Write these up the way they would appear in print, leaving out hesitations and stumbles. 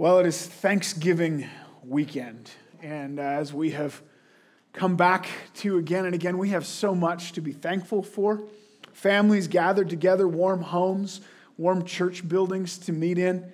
Well, it is Thanksgiving weekend, and as we have come back to again and again, we have so much to be thankful for. Families gathered together, warm homes, warm church buildings to meet in,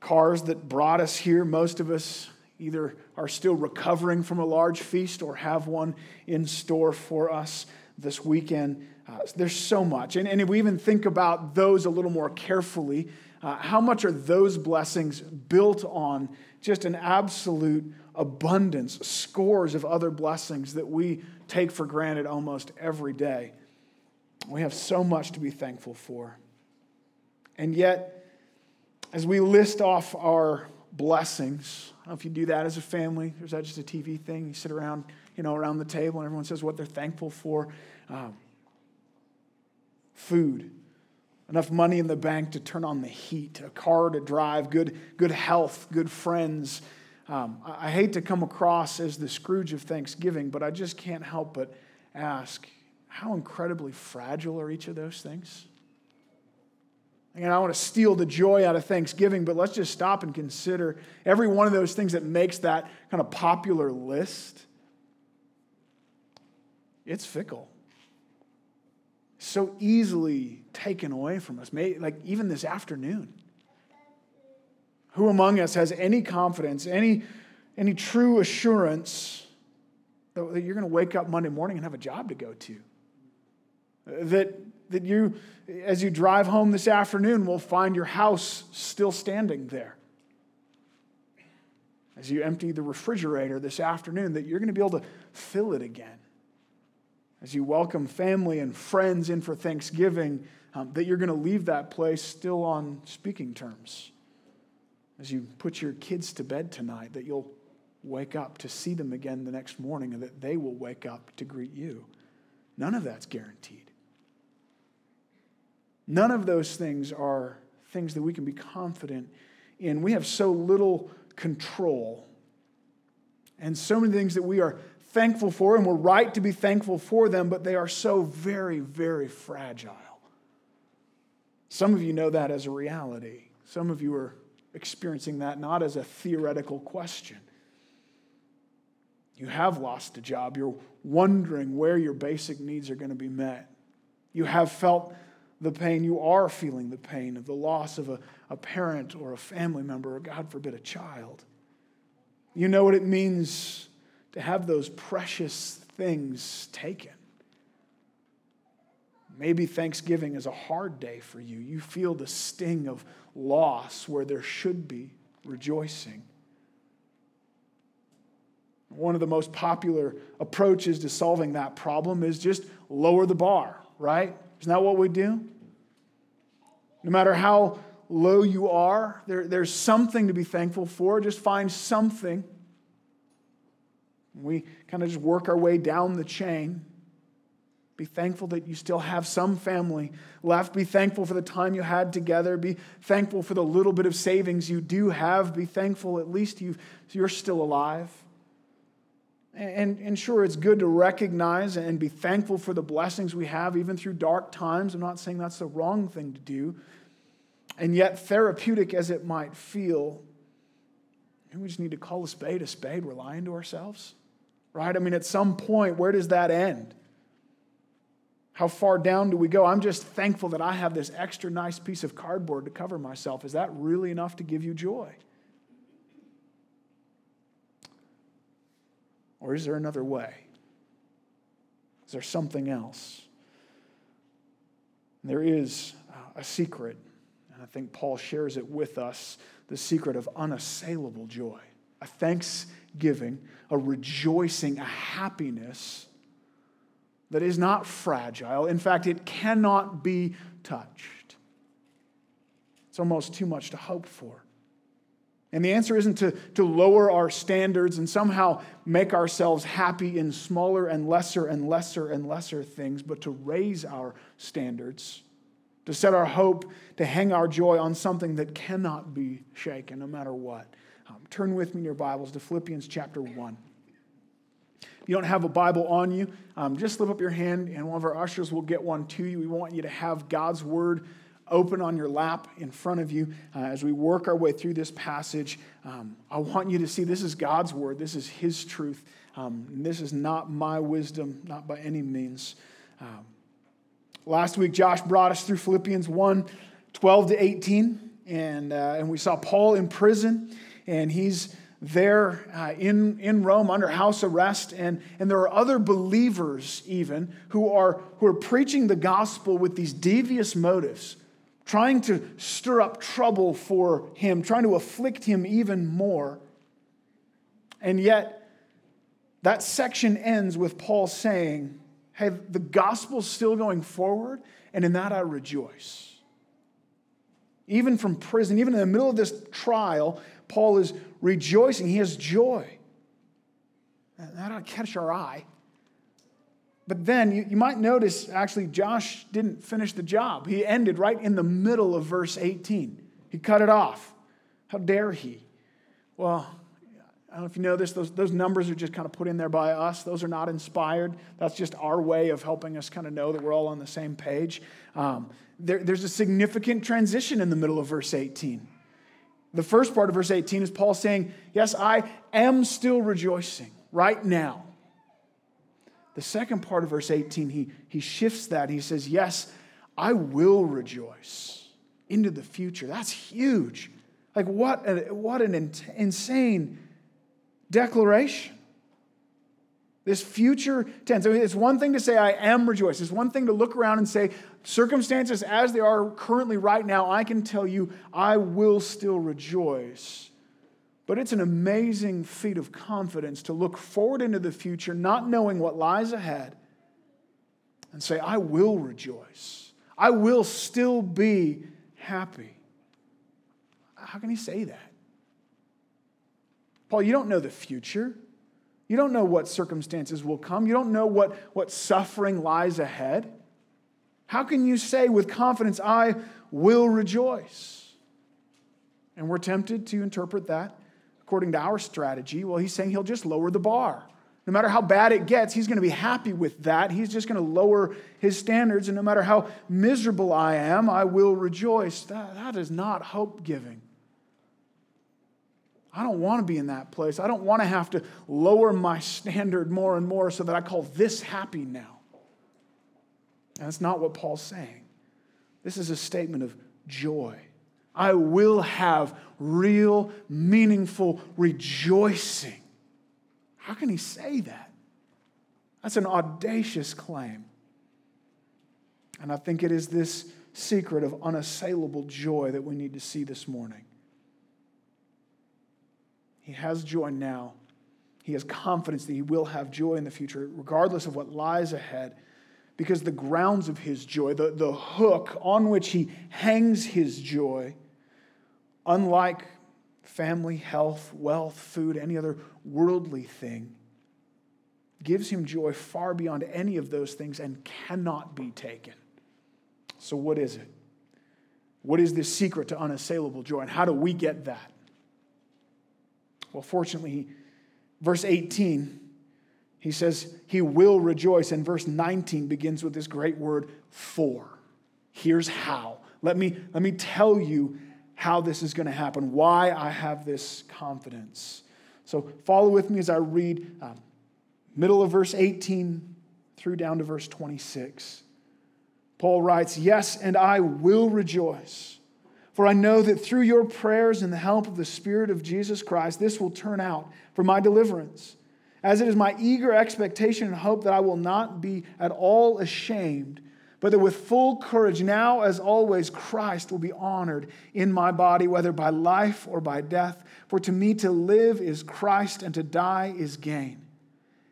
cars that brought us here. Most of us either are still recovering from a large feast or have one in store for us this weekend. There's so much. And if we even think about those a little more carefully, how much are those blessings built on just an absolute abundance, scores of other blessings that we take for granted almost every day? We have so much to be thankful for. And yet, as we list off our blessings, I don't know if you do that as a family, or is that just a TV thing? You sit around, around the table and everyone says what they're thankful for. Food. Enough money in the bank to turn on the heat, a car to drive, good health, good friends. I hate to come across as the Scrooge of Thanksgiving, but I just can't help but ask, how incredibly fragile are each of those things? And I want to steal the joy out of Thanksgiving, but let's just stop and consider every one of those things that makes that kind of popular list. It's fickle. So easily taken away from us, like even this afternoon. Who among us has any confidence, any true assurance that you're going to wake up Monday morning and have a job to go to? That you, as you drive home this afternoon, will find your house still standing there. As you empty the refrigerator this afternoon, that you're going to be able to fill it again. As you welcome family and friends in for Thanksgiving, that you're going to leave that place still on speaking terms. As you put your kids to bed tonight, that you'll wake up to see them again the next morning and that they will wake up to greet you. None of that's guaranteed. None of those things are things that we can be confident in. We have so little control and so many things that we are thankful for, and we're right to be thankful for them, but they are so very, very fragile. Some of you know that as a reality. Some of you are experiencing that not as a theoretical question. You have lost a job. You're wondering where your basic needs are going to be met. You have felt the pain. You are feeling the pain of the loss of a parent or a family member or, God forbid, a child. You know what it means to have those precious things taken. Maybe Thanksgiving is a hard day for you. You feel the sting of loss where there should be rejoicing. One of the most popular approaches to solving that problem is just lower the bar, right? Isn't that what we do? No matter how low you are, there's something to be thankful for. Just find something. We kind of just work our way down the chain. Be thankful that you still have some family left. Be thankful for the time you had together. Be thankful for the little bit of savings you do have. Be thankful at least you're still alive. And sure, it's good to recognize and be thankful for the blessings we have, even through dark times. I'm not saying that's the wrong thing to do. And yet, therapeutic as it might feel, we just need to call a spade, we're lying to ourselves. Right? I mean, at some point, where does that end? How far down do we go? I'm just thankful that I have this extra nice piece of cardboard to cover myself. Is that really enough to give you joy? Or is there another way? Is there something else? There is a secret, and I think Paul shares it with us, the secret of unassailable joy, a thanksgiving, a rejoicing, a happiness that is not fragile. In fact, it cannot be touched. It's almost too much to hope for. And the answer isn't to lower our standards and somehow make ourselves happy in smaller and lesser and lesser and lesser things, but to raise our standards, to set our hope, to hang our joy on something that cannot be shaken no matter what. Turn with me in your Bibles to Philippians chapter 1. If you don't have a Bible on you, just slip up your hand and one of our ushers will get one to you. We want you to have God's Word open on your lap in front of you as we work our way through this passage. I want you to see this is God's word. This is his truth. And this is not my wisdom, not by any means. Last week, Josh brought us through Philippians 1:12-18, and we saw Paul in prison, and he's there in Rome under house arrest, and there are other believers even who are preaching the gospel with these devious motives, trying to stir up trouble for him, trying to afflict him even more. And yet, that section ends with Paul saying, hey, the gospel's still going forward, and in that I rejoice. Even from prison, even in the middle of this trial, Paul is rejoicing. He has joy. That ought to catch our eye. But then you might notice, actually, Josh didn't finish the job. He ended right in the middle of verse 18. He cut it off. How dare he? Well, I don't know if you know this. Those numbers are just kind of put in there by us. Those are not inspired. That's just our way of helping us kind of know that we're all on the same page. There's a significant transition in the middle of verse 18. The first part of verse 18 is Paul saying, yes, I am still rejoicing right now. The second part of verse 18, he shifts that. He says, yes, I will rejoice into the future. That's huge. Like what an insane declaration. This future tense. I mean, it's one thing to say, I am rejoiced. It's one thing to look around and say, circumstances as they are currently right now, I can tell you, I will still rejoice. But it's an amazing feat of confidence to look forward into the future, not knowing what lies ahead, and say, I will rejoice. I will still be happy. How can he say that? Paul, you don't know the future. You don't know what circumstances will come. You don't know what suffering lies ahead. How can you say with confidence, I will rejoice? And we're tempted to interpret that according to our strategy. Well, he's saying he'll just lower the bar. No matter how bad it gets, he's going to be happy with that. He's just going to lower his standards. And no matter how miserable I am, I will rejoice. That is not hope-giving. I don't want to be in that place. I don't want to have to lower my standard more and more so that I call this happy now. And that's not what Paul's saying. This is a statement of joy. I will have real, meaningful rejoicing. How can he say that? That's an audacious claim. And I think it is this secret of unassailable joy that we need to see this morning. He has joy now. He has confidence that he will have joy in the future, regardless of what lies ahead, because the grounds of his joy, the hook on which he hangs his joy, unlike family, health, wealth, food, any other worldly thing, gives him joy far beyond any of those things and cannot be taken. So what is it? What is this secret to unassailable joy, and how do we get that? Well, fortunately, verse 18, he says, he will rejoice. And verse 19 begins with this great word, for. Here's how. Let me tell you how this is going to happen, why I have this confidence. So follow with me as I read middle of verse 18 through down to verse 26. Paul writes, yes, and I will rejoice. For I know that through your prayers and the help of the Spirit of Jesus Christ, this will turn out for my deliverance, as it is my eager expectation and hope that I will not be at all ashamed, but that with full courage, now as always, Christ will be honored in my body, whether by life or by death. For to me to live is Christ, and to die is gain.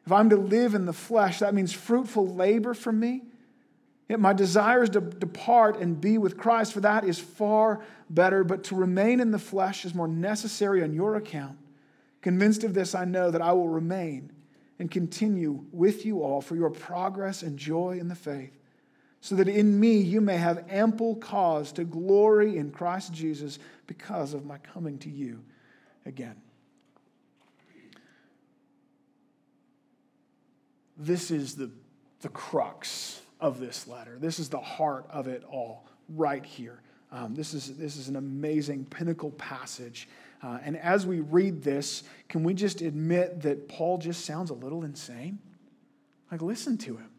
If I'm to live in the flesh, that means fruitful labor for me. Yet my desire is to depart and be with Christ, for that is far better. But to remain in the flesh is more necessary on your account. Convinced of this, I know that I will remain and continue with you all for your progress and joy in the faith, so that in me you may have ample cause to glory in Christ Jesus because of my coming to you again. This is the crux of this letter. This is the heart of it all right here. This is an amazing pinnacle passage. And as we read this, can we just admit that Paul just sounds a little insane? Like, listen to him.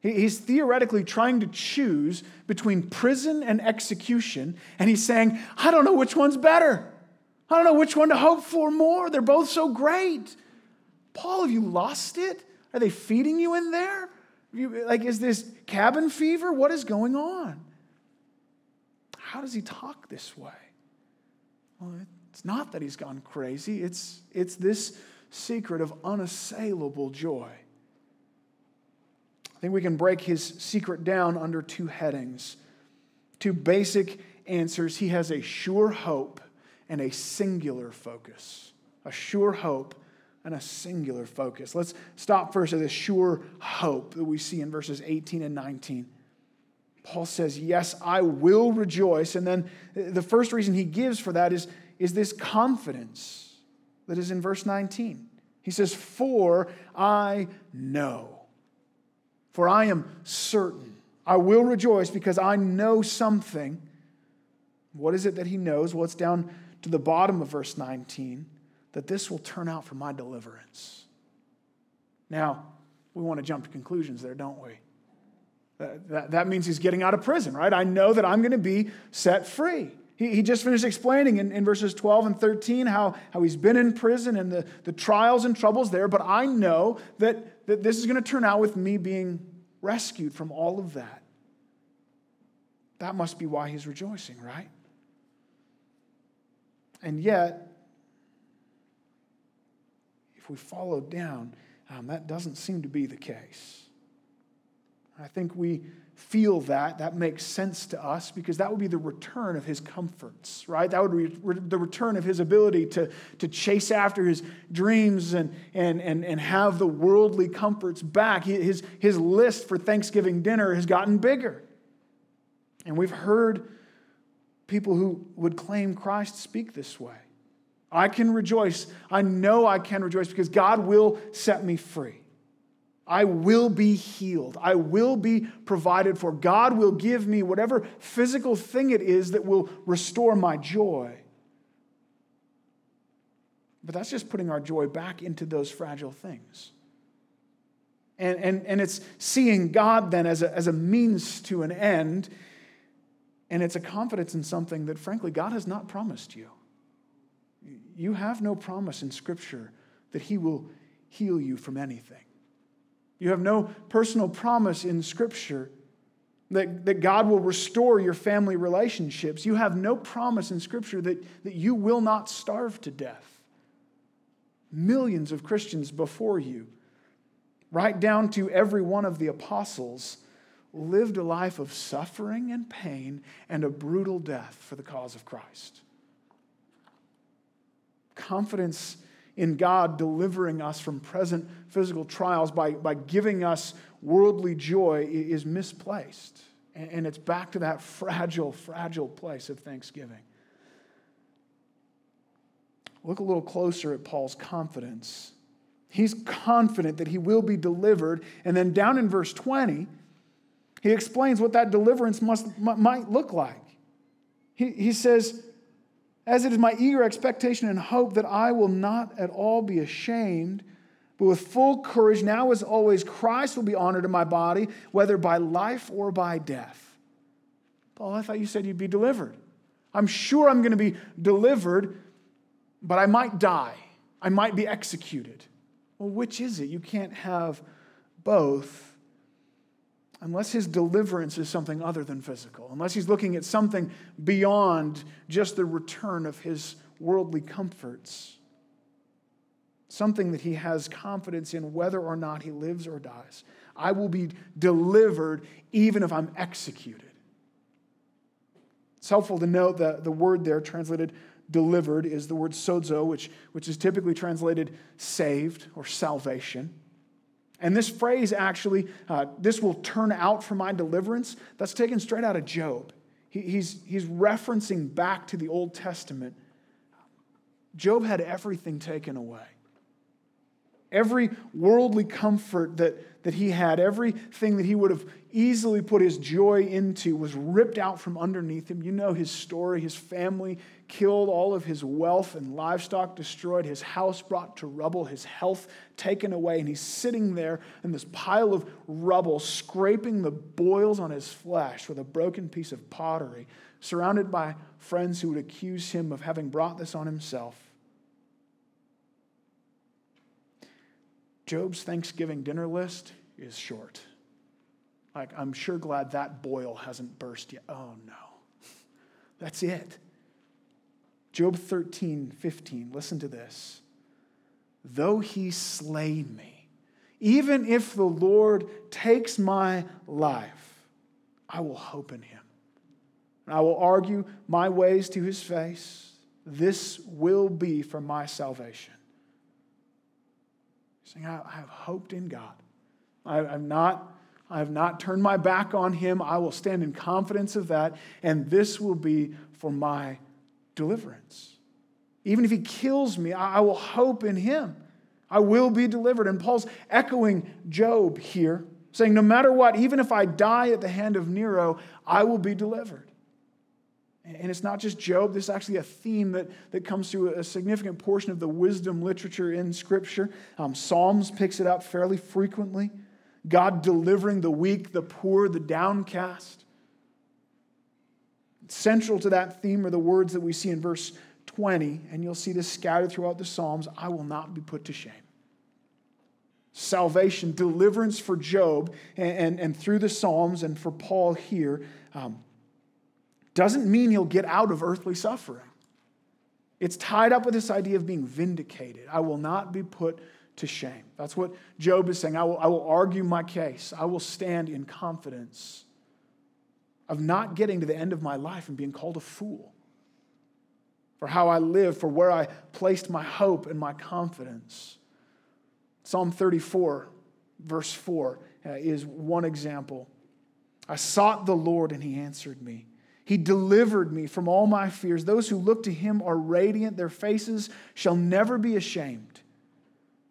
He's theoretically trying to choose between prison and execution, and he's saying, I don't know which one's better. I don't know which one to hope for more. They're both so great. Paul, have you lost it? Are they feeding you in there? Is this cabin fever? What is going on? How does he talk this way? Well, it's not that he's gone crazy. It's this secret of unassailable joy. I think we can break his secret down under two headings. Two basic answers. He has a sure hope and a singular focus. A sure hope and a singular focus. Let's stop first at the sure hope that we see in verses 18 and 19. Paul says, yes, I will rejoice. And then the first reason he gives for that is this confidence that is in verse 19. He says, for I am certain. I will rejoice because I know something. What is it that he knows? Well, it's down to the bottom of verse 19, that this will turn out for my deliverance. Now, we want to jump to conclusions there, don't we? That means he's getting out of prison, right? I know that I'm going to be set free. He just finished explaining in verses 12 and 13 how he's been in prison and the trials and troubles there, but I know that this is going to turn out with me being rescued from all of that. That must be why he's rejoicing, right? And yet, if we follow down, that doesn't seem to be the case. I think we feel that makes sense to us because that would be the return of his comforts, right? That would be the return of his ability to chase after his dreams and have the worldly comforts back. His list for Thanksgiving dinner has gotten bigger. And we've heard people who would claim Christ speak this way. I can rejoice. I know I can rejoice because God will set me free. I will be healed. I will be provided for. God will give me whatever physical thing it is that will restore my joy. But that's just putting our joy back into those fragile things. And it's seeing God then as a means to an end. And it's a confidence in something that, frankly, God has not promised you. You have no promise in Scripture that He will heal you from anything. You have no personal promise in Scripture that God will restore your family relationships. You have no promise in Scripture that you will not starve to death. Millions of Christians before you, right down to every one of the apostles, lived a life of suffering and pain and a brutal death for the cause of Christ. Confidence in God delivering us from present physical trials by giving us worldly joy is misplaced. And it's back to that fragile, fragile place of thanksgiving. Look a little closer at Paul's confidence. He's confident that he will be delivered. And then down in verse 20, he explains what that deliverance might look like. He says, as it is my eager expectation and hope that I will not at all be ashamed, but with full courage, now as always, Christ will be honored in my body, whether by life or by death. Paul, I thought you said you'd be delivered. I'm sure I'm going to be delivered, but I might die. I might be executed. Well, which is it? You can't have both. Unless his deliverance is something other than physical, unless he's looking at something beyond just the return of his worldly comforts, something that he has confidence in whether or not he lives or dies. I will be delivered even if I'm executed. It's helpful to note that the word there translated delivered is the word sozo, which is typically translated saved or salvation. And this phrase actually, this will turn out for my deliverance, that's taken straight out of Job. He's referencing back to the Old Testament. Job had everything taken away. Every worldly comfort that he had, everything that he would have easily put his joy into was ripped out from underneath him. You know his story. His family killed, all of his wealth and livestock destroyed, his house brought to rubble, his health taken away, and he's sitting there in this pile of rubble, scraping the boils on his flesh with a broken piece of pottery, surrounded by friends who would accuse him of having brought this on himself. Job's Thanksgiving dinner list is short. Like, I'm sure glad that boil hasn't burst yet. Oh, no. That's it. Job 13:15, listen to this. Though he slay me, even if the Lord takes my life, I will hope in him. And I will argue my ways to his face. This will be for my salvation. Saying, I have hoped in God. I have not turned my back on him. I will stand in confidence of that, and this will be for my deliverance. Even if he kills me, I will hope in him. I will be delivered. And Paul's echoing Job here, saying, no matter what, even if I die at the hand of Nero, I will be delivered. And it's not just Job. This is actually a theme that comes through a significant portion of the wisdom literature in Scripture. Psalms picks it up fairly frequently. God delivering the weak, the poor, the downcast. Central to that theme are the words that we see in verse 20, and you'll see this scattered throughout the Psalms. I will not be put to shame. Salvation, deliverance for Job, and through the Psalms, and for Paul here, doesn't mean he'll get out of earthly suffering. It's tied up with this idea of being vindicated. I will not be put to shame. That's what Job is saying. I will argue my case. I will stand in confidence of not getting to the end of my life and being called a fool for how I live, for where I placed my hope and my confidence. Psalm 34, verse 4, is one example. I sought the Lord and he answered me. He delivered me from all my fears. Those who look to him are radiant. Their faces shall never be ashamed.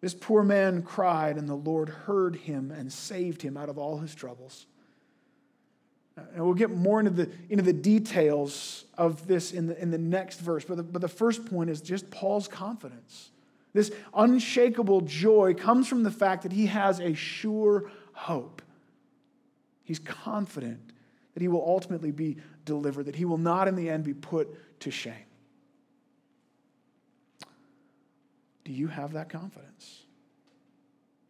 This poor man cried, and the Lord heard him and saved him out of all his troubles. And we'll get more into the details of this in the next verse. But the first point is just Paul's confidence. This unshakable joy comes from the fact that he has a sure hope. He's confident that he will ultimately be delivered, that he will not in the end be put to shame. Do you have that confidence?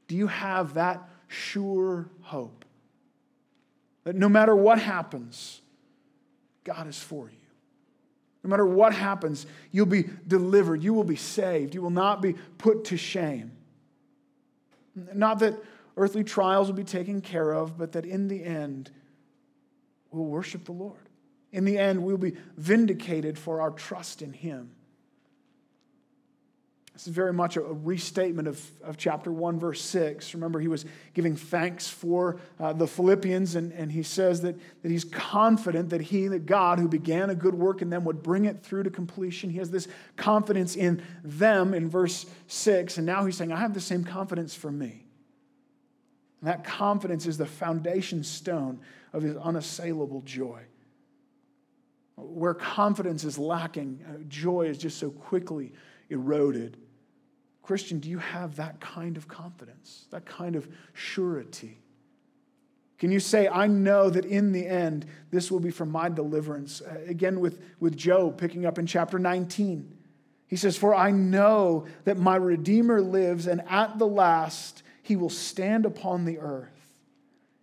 Do you have that sure hope? That no matter what happens, God is for you. No matter what happens, you'll be delivered. You will be saved. You will not be put to shame. Not that earthly trials will be taken care of, but that in the end, we'll worship the Lord. In the end, we'll be vindicated for our trust in him. This is very much a restatement of chapter 1, verse 6. Remember, he was giving thanks for the Philippians, and he says that he's confident that God, who began a good work in them, would bring it through to completion. He has this confidence in them in verse 6, and now he's saying, I have the same confidence for me. And that confidence is the foundation stone of his unassailable joy. Where confidence is lacking, joy is just so quickly eroded. Christian, do you have that kind of confidence, that kind of surety? Can you say, I know that in the end, this will be for my deliverance? Again, with Job, picking up in chapter 19, he says, for I know that my Redeemer lives, and at the last, he will stand upon the earth.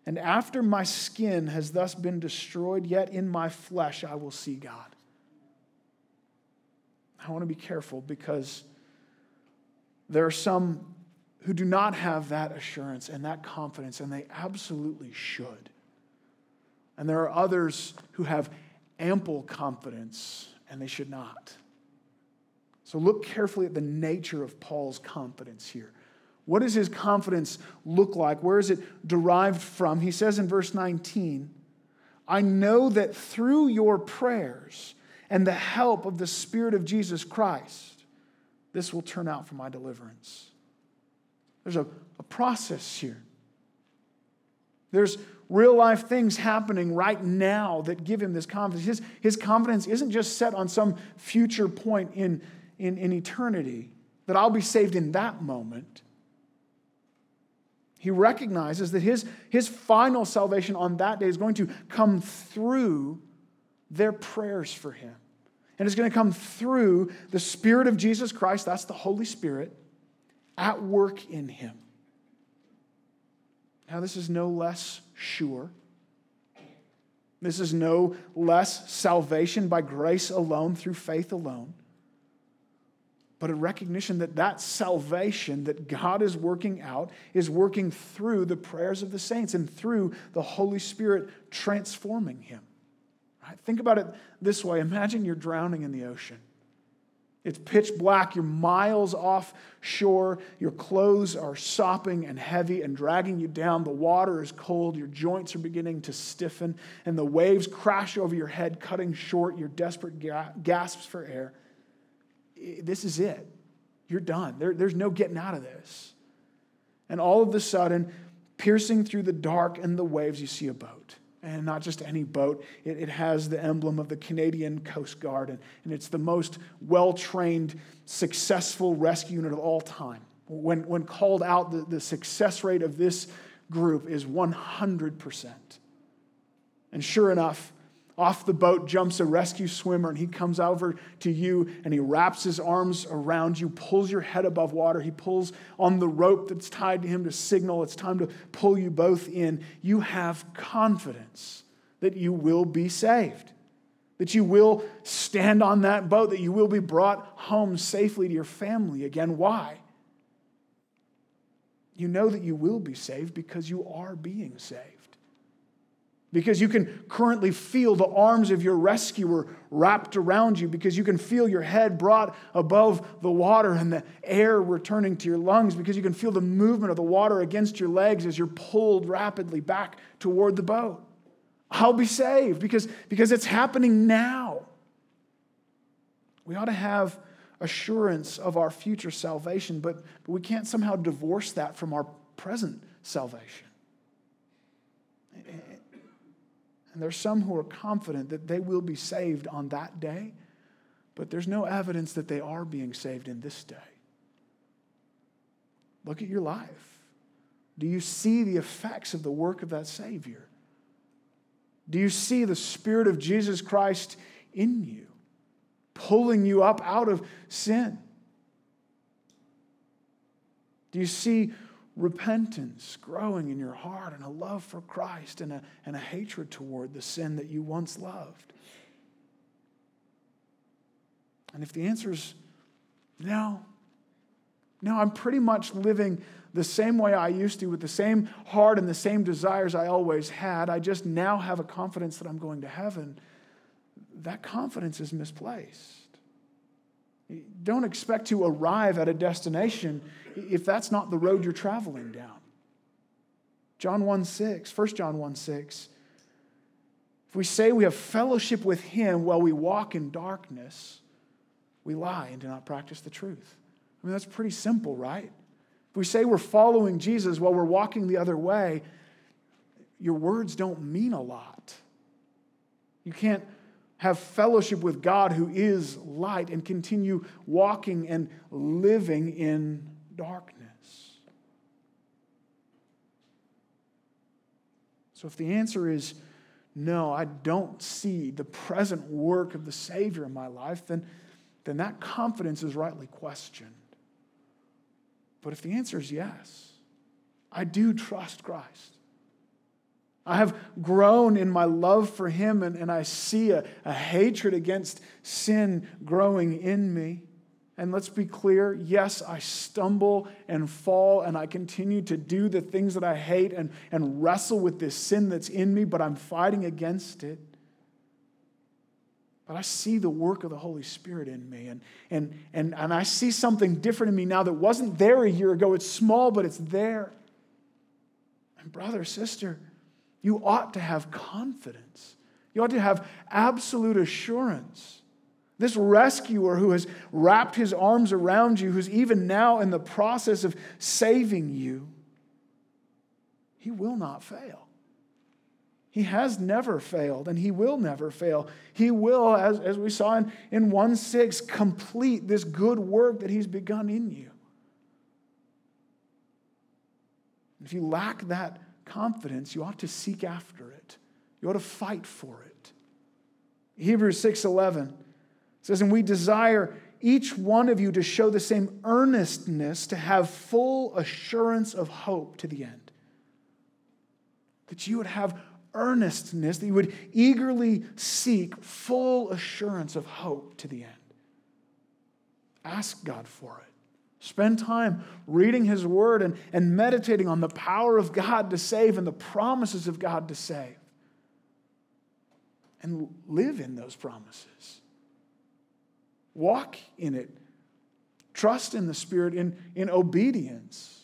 And after my skin has thus been destroyed, yet in my flesh I will see God. I want to be careful because there are some who do not have that assurance and that confidence, and they absolutely should. And there are others who have ample confidence, and they should not. So look carefully at the nature of Paul's confidence here. What does his confidence look like? Where is it derived from? He says in verse 19, I know that through your prayers and the help of the Spirit of Jesus Christ, this will turn out for my deliverance. There's a process here. There's real life things happening right now that give him this confidence. His confidence isn't just set on some future point in eternity, that I'll be saved in that moment. He recognizes that his final salvation on that day is going to come through their prayers for him. And it's going to come through the Spirit of Jesus Christ, that's the Holy Spirit, at work in him. Now, this is no less sure. This is no less salvation by grace alone, through faith alone. But a recognition that that salvation that God is working out is working through the prayers of the saints and through the Holy Spirit transforming him. Think about it this way. Imagine you're drowning in the ocean. It's pitch black. You're miles off shore. Your clothes are sopping and heavy and dragging you down. The water is cold. Your joints are beginning to stiffen. And the waves crash over your head, cutting short your desperate gasps for air. This is it. You're done. There's no getting out of this. And all of a sudden, piercing through the dark and the waves, you see a boat. And not just any boat. It has the emblem of the Canadian Coast Guard, and it's the most well-trained, successful rescue unit of all time. When called out, the success rate of this group is 100%. And sure enough, off the boat jumps a rescue swimmer, and he comes over to you, and he wraps his arms around you, pulls your head above water. He pulls on the rope that's tied to him to signal it's time to pull you both in. You have confidence that you will be saved, that you will stand on that boat, that you will be brought home safely to your family again. Why? You know that you will be saved because you are being saved. Because you can currently feel the arms of your rescuer wrapped around you. Because you can feel your head brought above the water and the air returning to your lungs. Because you can feel the movement of the water against your legs as you're pulled rapidly back toward the boat. I'll be saved because it's happening now. We ought to have assurance of our future salvation, but we can't somehow divorce that from our present salvation. And there's some who are confident that they will be saved on that day, but there's no evidence that they are being saved in this day. Look at your life. Do you see the effects of the work of that Savior? Do you see the Spirit of Jesus Christ in you, pulling you up out of sin? Do you see repentance growing in your heart and a love for Christ and a hatred toward the sin that you once loved? And if the answer is no, I'm pretty much living the same way I used to with the same heart and the same desires I always had, I just now have a confidence that I'm going to heaven, that confidence is misplaced. Don't expect to arrive at a destination if that's not the road you're traveling down. John 1:6, 1 John 1:6. If we say we have fellowship with him while we walk in darkness, we lie and do not practice the truth. I mean, that's pretty simple, right? If we say we're following Jesus while we're walking the other way, your words don't mean a lot. You can't have fellowship with God who is light and continue walking and living in darkness. So if the answer is, no, I don't see the present work of the Savior in my life, then that confidence is rightly questioned. But if the answer is yes, I do trust Christ. I have grown in my love for him, and I see a hatred against sin growing in me. And let's be clear, yes, I stumble and fall, and I continue to do the things that I hate and wrestle with this sin that's in me, but I'm fighting against it. But I see the work of the Holy Spirit in me, and I see something different in me now that wasn't there a year ago. It's small, but it's there. And brother, sister, you ought to have confidence. You ought to have absolute assurance This rescuer who has wrapped his arms around you, who's even now in the process of saving you, he will not fail. He has never failed, and he will never fail. He will, as we saw in 1:6, complete this good work that he's begun in you. If you lack that confidence, you ought to seek after it. You ought to fight for it. Hebrews 6:11 says, "And we desire each one of you to show the same earnestness to have full assurance of hope to the end." That you would have earnestness, that you would eagerly seek full assurance of hope to the end. Ask God for it. Spend time reading His Word and meditating on the power of God to save and the promises of God to save. And live in those promises. Walk in it. Trust in the Spirit in obedience.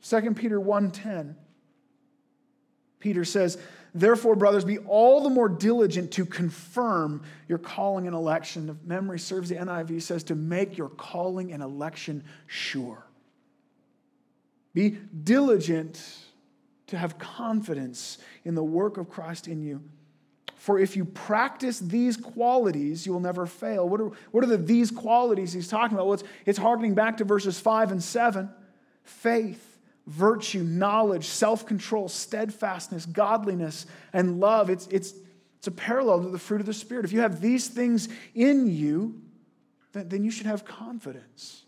2 Peter 1:10, Peter says, "Therefore, brothers, be all the more diligent to confirm your calling and election." If memory serves, the NIV says to make your calling and election sure. Be diligent to have confidence in the work of Christ in you. For if you practice these qualities, you will never fail. What are these qualities he's talking about? Well, it's harkening back to verses 5 and 7. Faith, virtue, knowledge, self-control, steadfastness, godliness, and love. It's a parallel to the fruit of the Spirit. If you have these things in you, then you should have confidence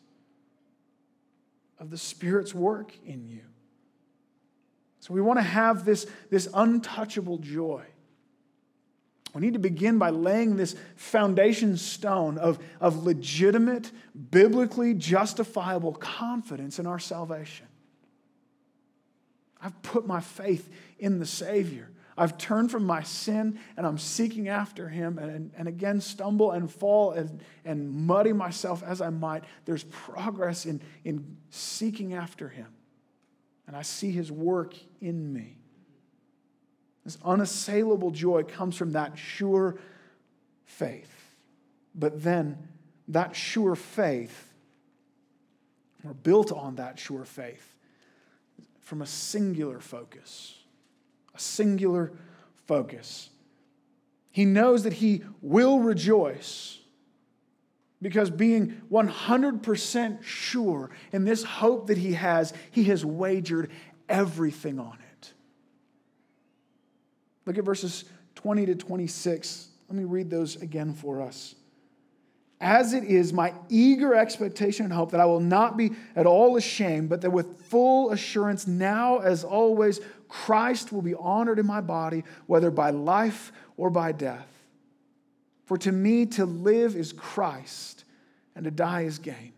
of the Spirit's work in you. So we want to have this untouchable joy. We need to begin by laying this foundation stone of legitimate, biblically justifiable confidence in our salvation. I've put my faith in the Savior. I've turned from my sin and I'm seeking after Him and again stumble and fall and muddy myself as I might. There's progress in seeking after Him. And I see His work in me. This unassailable joy comes from that sure faith. But then that sure faith, or built on that sure faith, from a singular focus. A singular focus. He knows that he will rejoice because being 100% sure in this hope that he has wagered everything on it. Look at verses 20 to 26. Let me read those again for us. "As it is my eager expectation and hope that I will not be at all ashamed, but that with full assurance now as always, Christ will be honored in my body, whether by life or by death. For to me to live is Christ, and to die is gain.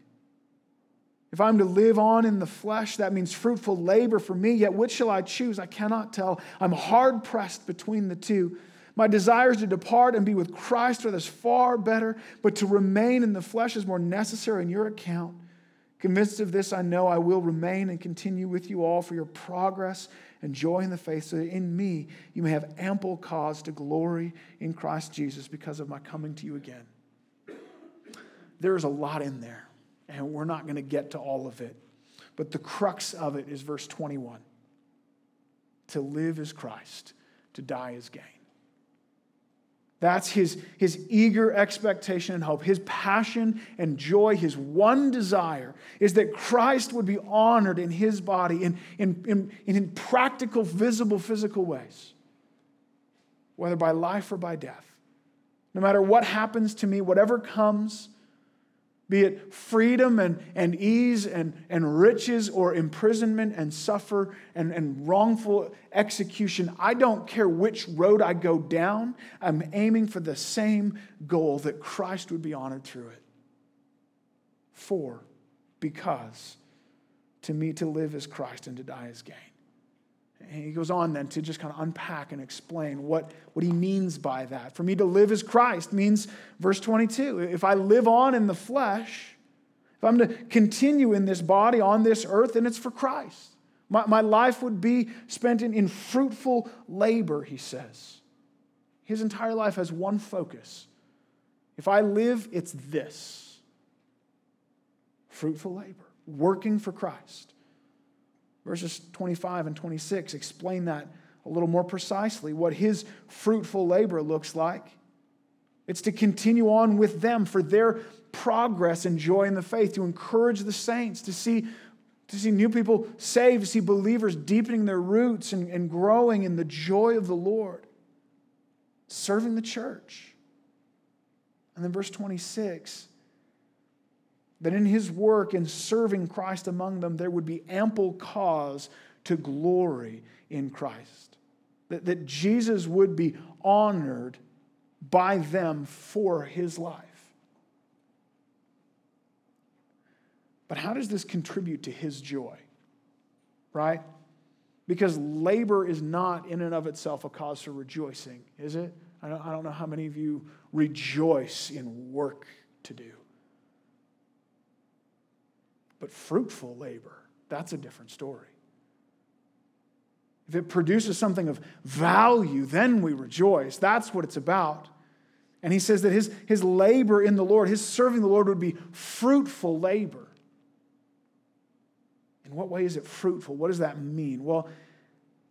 If I'm to live on in the flesh, that means fruitful labor for me, yet which shall I choose? I cannot tell. I'm hard pressed between the two. My desire is to depart and be with Christ, for that's far better, but to remain in the flesh is more necessary on your account. Convinced of this, I know I will remain and continue with you all for your progress and joy in the faith, so that in me you may have ample cause to glory in Christ Jesus because of my coming to you again." There is a lot in there, and we're not going to get to all of it, but the crux of it is verse 21. To live is Christ, to die is gain. That's his eager expectation and hope. His passion and joy, his one desire, is that Christ would be honored in his body in practical, visible, physical ways, whether by life or by death. No matter what happens to me, whatever comes, be it freedom and ease and riches or imprisonment and suffer and wrongful execution, I don't care which road I go down, I'm aiming for the same goal, that Christ would be honored through it. For, because to me to live is Christ and to die is gain. And he goes on then to just kind of unpack and explain what he means by that. For me to live as Christ means, verse 22, if I live on in the flesh, if I'm to continue in this body on this earth, then it's for Christ. My life would be spent in fruitful labor, he says. His entire life has one focus. If I live, it's this: fruitful labor, working for Christ. Verses 25 and 26 explain that a little more precisely, what his fruitful labor looks like. It's to continue on with them for their progress and joy in the faith, to encourage the saints, to see new people saved, to see believers deepening their roots and growing in the joy of the Lord, serving the church. And then verse 26, that in his work in serving Christ among them, there would be ample cause to glory in Christ. That Jesus would be honored by them for his life. But how does this contribute to his joy? Right? Because labor is not in and of itself a cause for rejoicing, is it? I don't know how many of you rejoice in work to do. But fruitful labor, that's a different story. If it produces something of value, then we rejoice. That's what it's about. And he says that his labor in the Lord, his serving the Lord, would be fruitful labor. In what way is it fruitful? What does that mean? Well,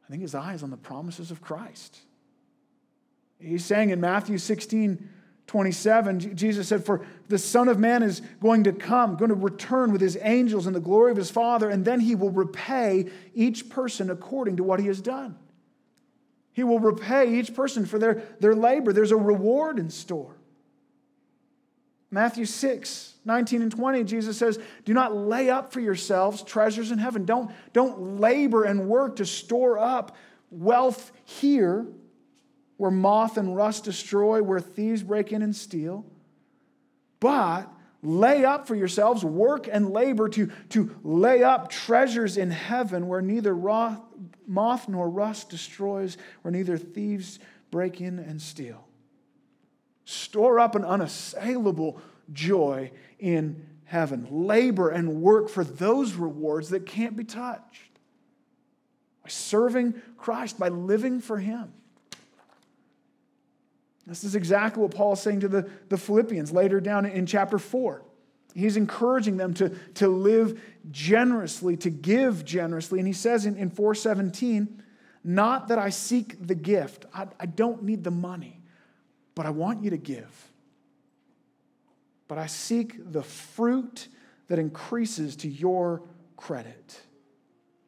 I think his eye is on the promises of Christ. He's saying in Matthew 16:27, Jesus said, "For the Son of Man is going to come, going to return with his angels in the glory of his Father, and then he will repay each person according to what he has done." He will repay each person for their labor. There's a reward in store. Matthew 6:19 and 20, Jesus says, "Do not lay up for yourselves treasures in heaven." Don't labor and work to store up wealth here, where moth and rust destroy, where thieves break in and steal. But lay up for yourselves work and labor to lay up treasures in heaven, where neither moth nor rust destroys, where neither thieves break in and steal. Store up an unassailable joy in heaven. Labor and work for those rewards that can't be touched. By serving Christ, by living for him. This is exactly what Paul is saying to the Philippians later down in chapter 4. He's encouraging them to live generously, to give generously. And he says in 4:17, "Not that I seek the gift." I don't need the money, but I want you to give. "But I seek the fruit that increases to your credit."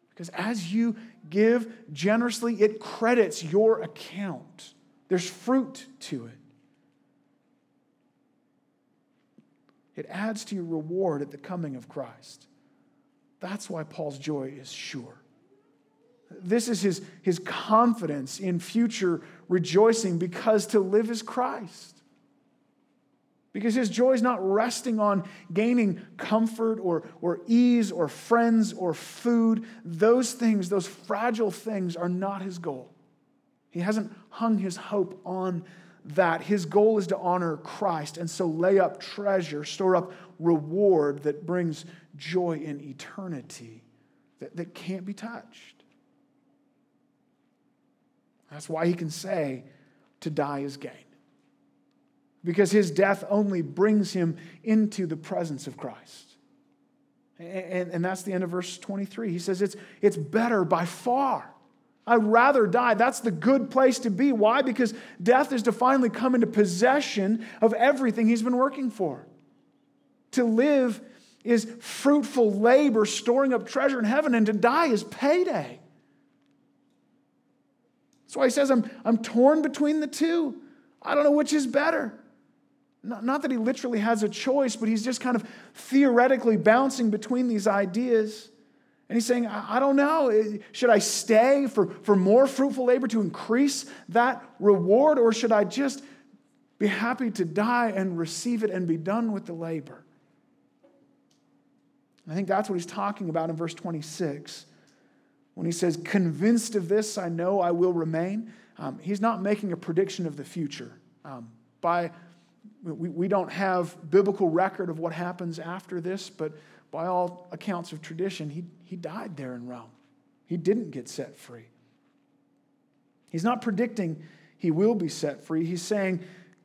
Because as you give generously, it credits your account. There's fruit to it. It adds to your reward at the coming of Christ. That's why Paul's joy is sure. This is his confidence in future rejoicing, because to live is Christ. Because his joy is not resting on gaining comfort or ease or friends or food. Those things, those fragile things, are not his goal. He hasn't hung his hope on that. His goal is to honor Christ, and so lay up treasure, store up reward that brings joy in eternity that can't be touched. That's why he can say, "To die is gain," because his death only brings him into the presence of Christ. And that's the end of verse 23. He says, it's better by far. I'd rather die. That's the good place to be. Why? Because death is to finally come into possession of everything he's been working for. To live is fruitful labor, storing up treasure in heaven, and to die is payday. That's why he says, I'm torn between the two. I don't know which is better. Not that he literally has a choice, but he's just kind of theoretically bouncing between these ideas. And he's saying, I don't know, should I stay for more fruitful labor to increase that reward, or should I just be happy to die and receive it and be done with the labor? I think that's what he's talking about in verse 26 when he says, "Convinced of this, I know I will remain." He's not making a prediction of the future. We don't have biblical record of what happens after this, but by all accounts of tradition, he died there in Rome. He didn't get set free. He's not predicting he will be set free. He's saying,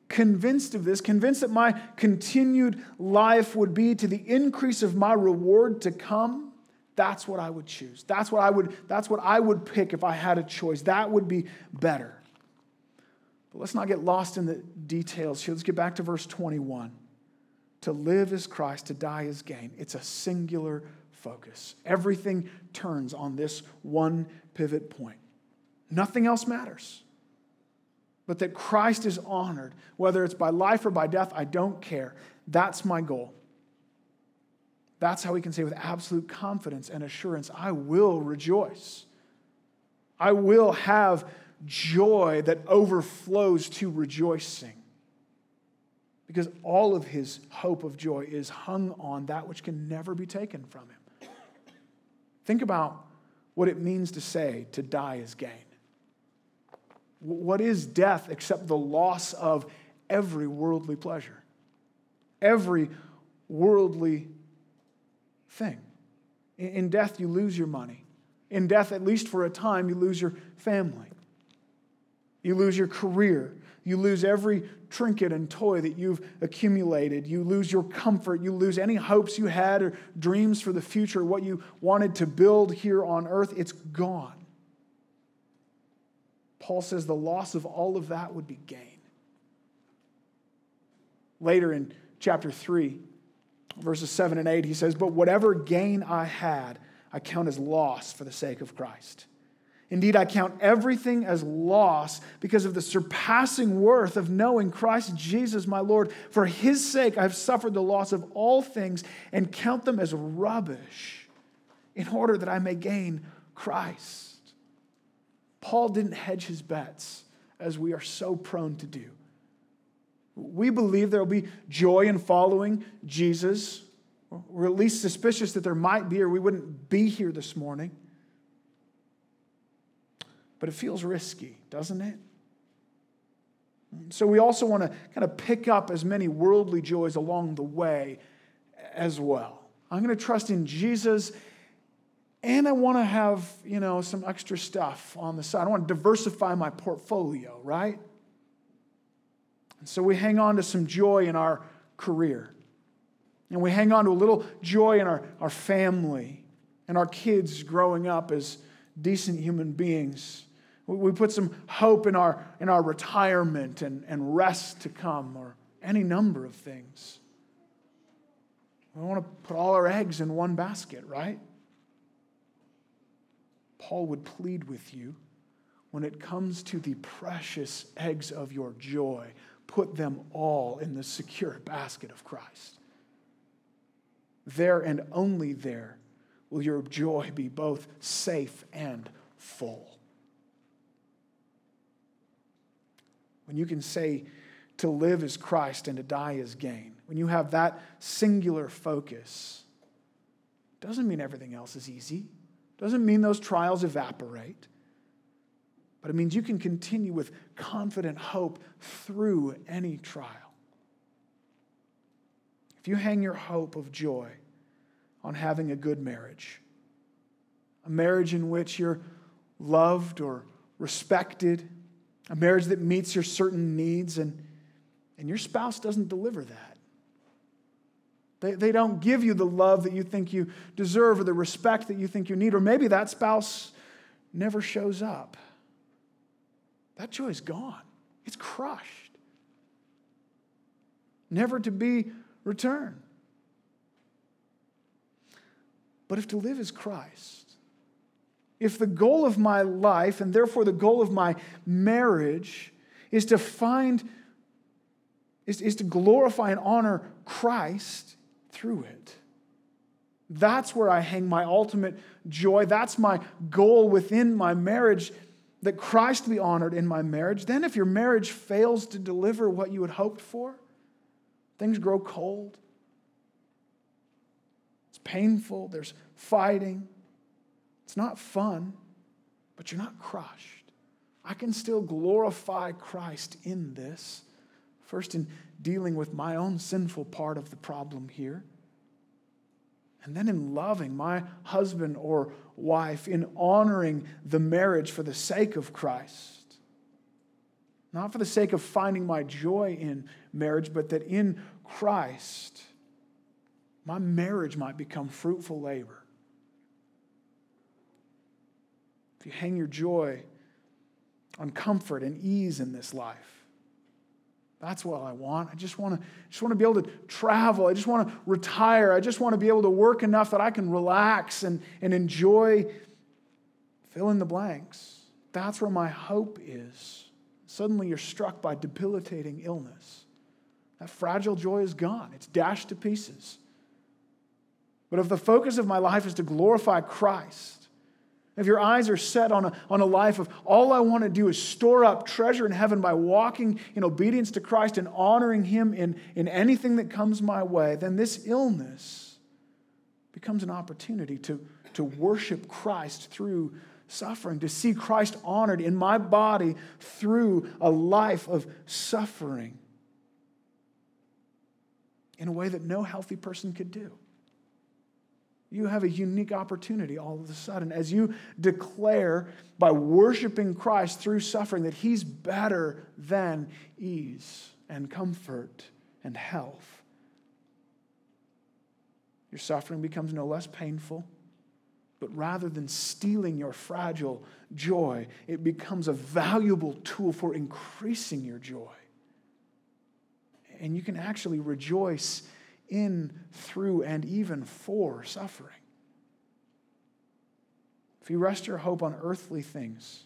convinced of this, convinced that my continued life would be to the increase of my reward to come, that's what I would choose. That's what I would pick if I had a choice. That would be better. But let's not get lost in the details here. Let's get back to verse 21. To live is Christ, to die is gain. It's a singular focus. Everything turns on this one pivot point. Nothing else matters. But that Christ is honored, whether it's by life or by death, I don't care. That's my goal. That's how we can say with absolute confidence and assurance, I will rejoice. I will have joy that overflows to rejoicing. Because all of his hope of joy is hung on that which can never be taken from him. Think about what it means to say to die is gain. What is death except the loss of every worldly pleasure, every worldly thing? In death, you lose your money. In death, at least for a time, you lose your family. You lose your career. You lose every trinket and toy that you've accumulated. You lose your comfort. You lose any hopes you had or dreams for the future, what you wanted to build here on earth. It's gone. Paul says the loss of all of that would be gain. Later in chapter 3, verses 7 and 8, he says, but whatever gain I had, I count as loss for the sake of Christ. Indeed, I count everything as loss because of the surpassing worth of knowing Christ Jesus, my Lord. For his sake, I have suffered the loss of all things and count them as rubbish in order that I may gain Christ. Paul didn't hedge his bets, as we are so prone to do. We believe there will be joy in following Jesus. We're at least suspicious that there might be, or we wouldn't be here this morning. But it feels risky, doesn't it? So we also want to kind of pick up as many worldly joys along the way as well. I'm going to trust in Jesus. And I want to have, some extra stuff on the side. I want to diversify my portfolio, right? And so we hang on to some joy in our career. And we hang on to a little joy in our family and our kids growing up as decent human beings. We put some hope in our retirement and rest to come or any number of things. We don't want to put all our eggs in one basket, right? Paul would plead with you, when it comes to the precious eggs of your joy, put them all in the secure basket of Christ. There and only there will your joy be both safe and full. When you can say to live is Christ and to die is gain, when you have that singular focus, doesn't mean everything else is easy. Doesn't mean those trials evaporate, but it means you can continue with confident hope through any trial. If you hang your hope of joy on having a good marriage, a marriage in which you're loved or respected, a marriage that meets your certain needs, and your spouse doesn't deliver that, They don't give you the love that you think you deserve or the respect that you think you need. Or maybe that spouse never shows up. That joy is gone. It's crushed. Never to be returned. But if to live is Christ, if the goal of my life and therefore the goal of my marriage is to glorify and honor Christ through it. That's where I hang my ultimate joy. That's my goal within my marriage, that Christ be honored in my marriage. Then if your marriage fails to deliver what you had hoped for, things grow cold. It's painful. There's fighting. It's not fun, but you're not crushed. I can still glorify Christ in this. First, in dealing with my own sinful part of the problem here. And then in loving my husband or wife, in honoring the marriage for the sake of Christ. Not for the sake of finding my joy in marriage, but that in Christ, my marriage might become fruitful labor. If you hang your joy on comfort and ease in this life, that's what I want. I just want to be able to travel. I just want to retire. I just want to be able to work enough that I can relax and enjoy, fill in the blanks. That's where my hope is. Suddenly you're struck by debilitating illness. That fragile joy is gone. It's dashed to pieces. But if the focus of my life is to glorify Christ, if your eyes are set on a life of all I want to do is store up treasure in heaven by walking in obedience to Christ and honoring Him in anything that comes my way, then this illness becomes an opportunity to worship Christ through suffering, to see Christ honored in my body through a life of suffering in a way that no healthy person could do. You have a unique opportunity all of a sudden as you declare by worshiping Christ through suffering that He's better than ease and comfort and health. Your suffering becomes no less painful. But rather than stealing your fragile joy, it becomes a valuable tool for increasing your joy. And you can actually rejoice in, through, and even for suffering. If you rest your hope on earthly things,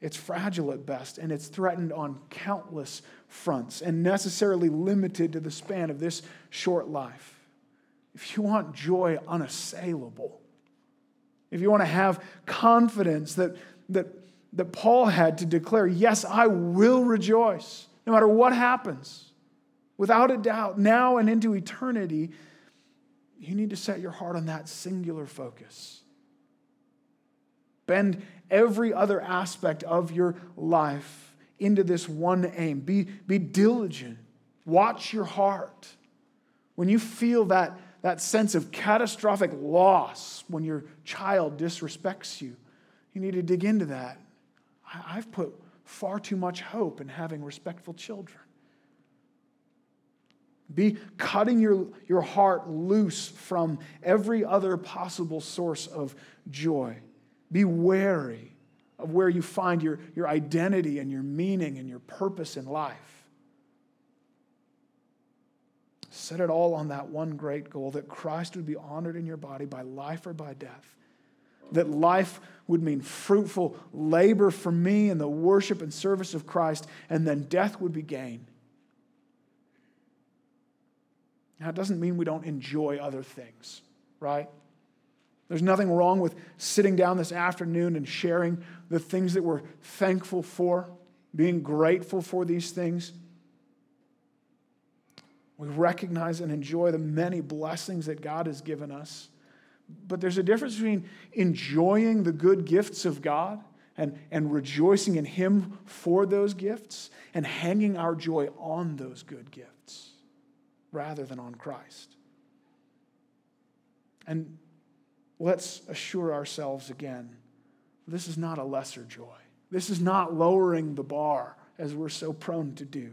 it's fragile at best, and it's threatened on countless fronts and necessarily limited to the span of this short life. If you want joy unassailable, if you want to have confidence that Paul had to declare, yes, I will rejoice no matter what happens, without a doubt, now and into eternity, you need to set your heart on that singular focus. Bend every other aspect of your life into this one aim. Be diligent. Watch your heart. When you feel that sense of catastrophic loss when your child disrespects you, you need to dig into that. I've put far too much hope in having respectful children. Be cutting your heart loose from every other possible source of joy. Be wary of where you find your identity and your meaning and your purpose in life. Set it all on that one great goal, that Christ would be honored in your body by life or by death. That life would mean fruitful labor for me in the worship and service of Christ, and then death would be gain. Now, it doesn't mean we don't enjoy other things, right? There's nothing wrong with sitting down this afternoon and sharing the things that we're thankful for, being grateful for these things. We recognize and enjoy the many blessings that God has given us. But there's a difference between enjoying the good gifts of God and rejoicing in Him for those gifts and hanging our joy on those good gifts rather than on Christ. And let's assure ourselves again, this is not a lesser joy. This is not lowering the bar as we're so prone to do.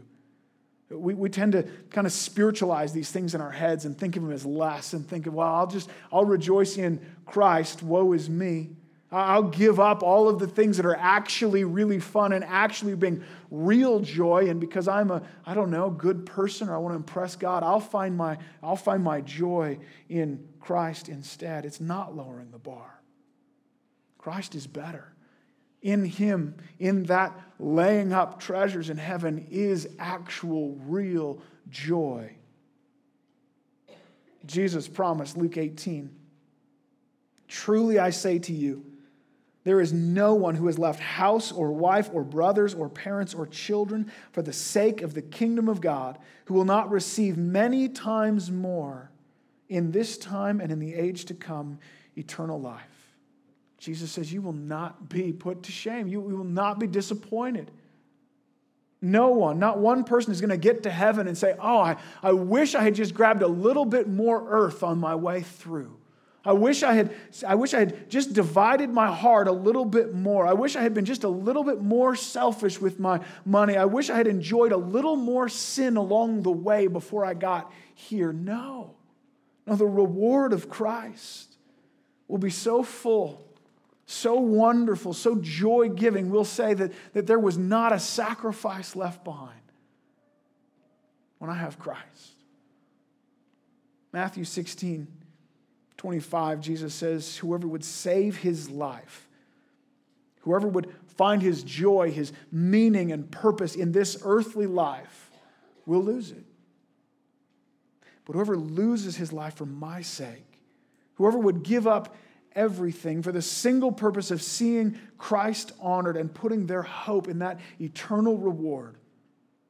We tend to kind of spiritualize these things in our heads and think of them as less and think of, well, I'll rejoice in Christ, woe is me. I'll give up all of the things that are actually really fun and actually being real joy, and because I'm a good person or I want to impress God, I'll find my joy in Christ instead. It's not lowering the bar. Christ is better. In Him, in that laying up treasures in heaven is actual, real joy. Jesus promised, Luke 18, "Truly I say to you, there is no one who has left house or wife or brothers or parents or children for the sake of the kingdom of God who will not receive many times more in this time and in the age to come eternal life." Jesus says, you will not be put to shame. You will not be disappointed. No one, not one person is going to get to heaven and say, I wish I had just grabbed a little bit more earth on my way through. I wish I had just divided my heart a little bit more. I wish I had been just a little bit more selfish with my money. I wish I had enjoyed a little more sin along the way before I got here. No, the reward of Christ will be so full, so wonderful, so joy-giving. We'll say that there was not a sacrifice left behind when I have Christ. Matthew 16:25, Jesus says, whoever would save his life, whoever would find his joy, his meaning and purpose in this earthly life, will lose it. But whoever loses his life for my sake, whoever would give up everything for the single purpose of seeing Christ honored and putting their hope in that eternal reward,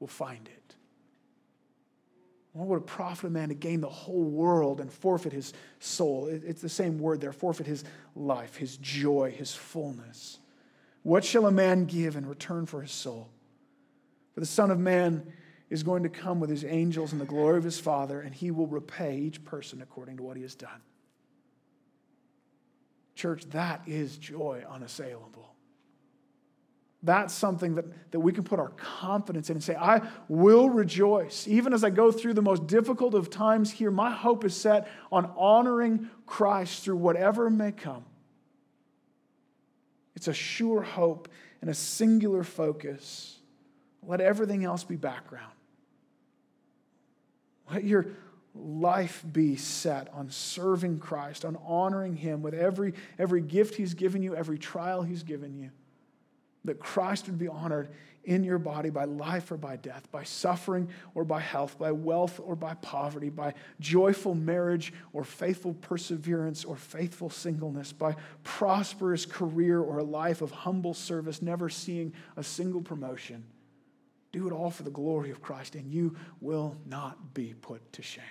will find it. What would it profit a man to gain the whole world and forfeit his soul? It's the same word there, forfeit his life, his joy, his fullness. What shall a man give in return for his soul? For the Son of Man is going to come with his angels in the glory of his Father, and he will repay each person according to what he has done. Church, that is joy unassailable. That's something that we can put our confidence in and say, I will rejoice. Even as I go through the most difficult of times here, my hope is set on honoring Christ through whatever may come. It's a sure hope and a singular focus. Let everything else be background. Let your life be set on serving Christ, on honoring him with every gift he's given you, every trial he's given you. That Christ would be honored in your body by life or by death, by suffering or by health, by wealth or by poverty, by joyful marriage or faithful perseverance or faithful singleness, by prosperous career or a life of humble service, never seeing a single promotion. Do it all for the glory of Christ, and you will not be put to shame.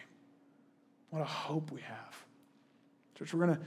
What a hope we have. Church, we're going to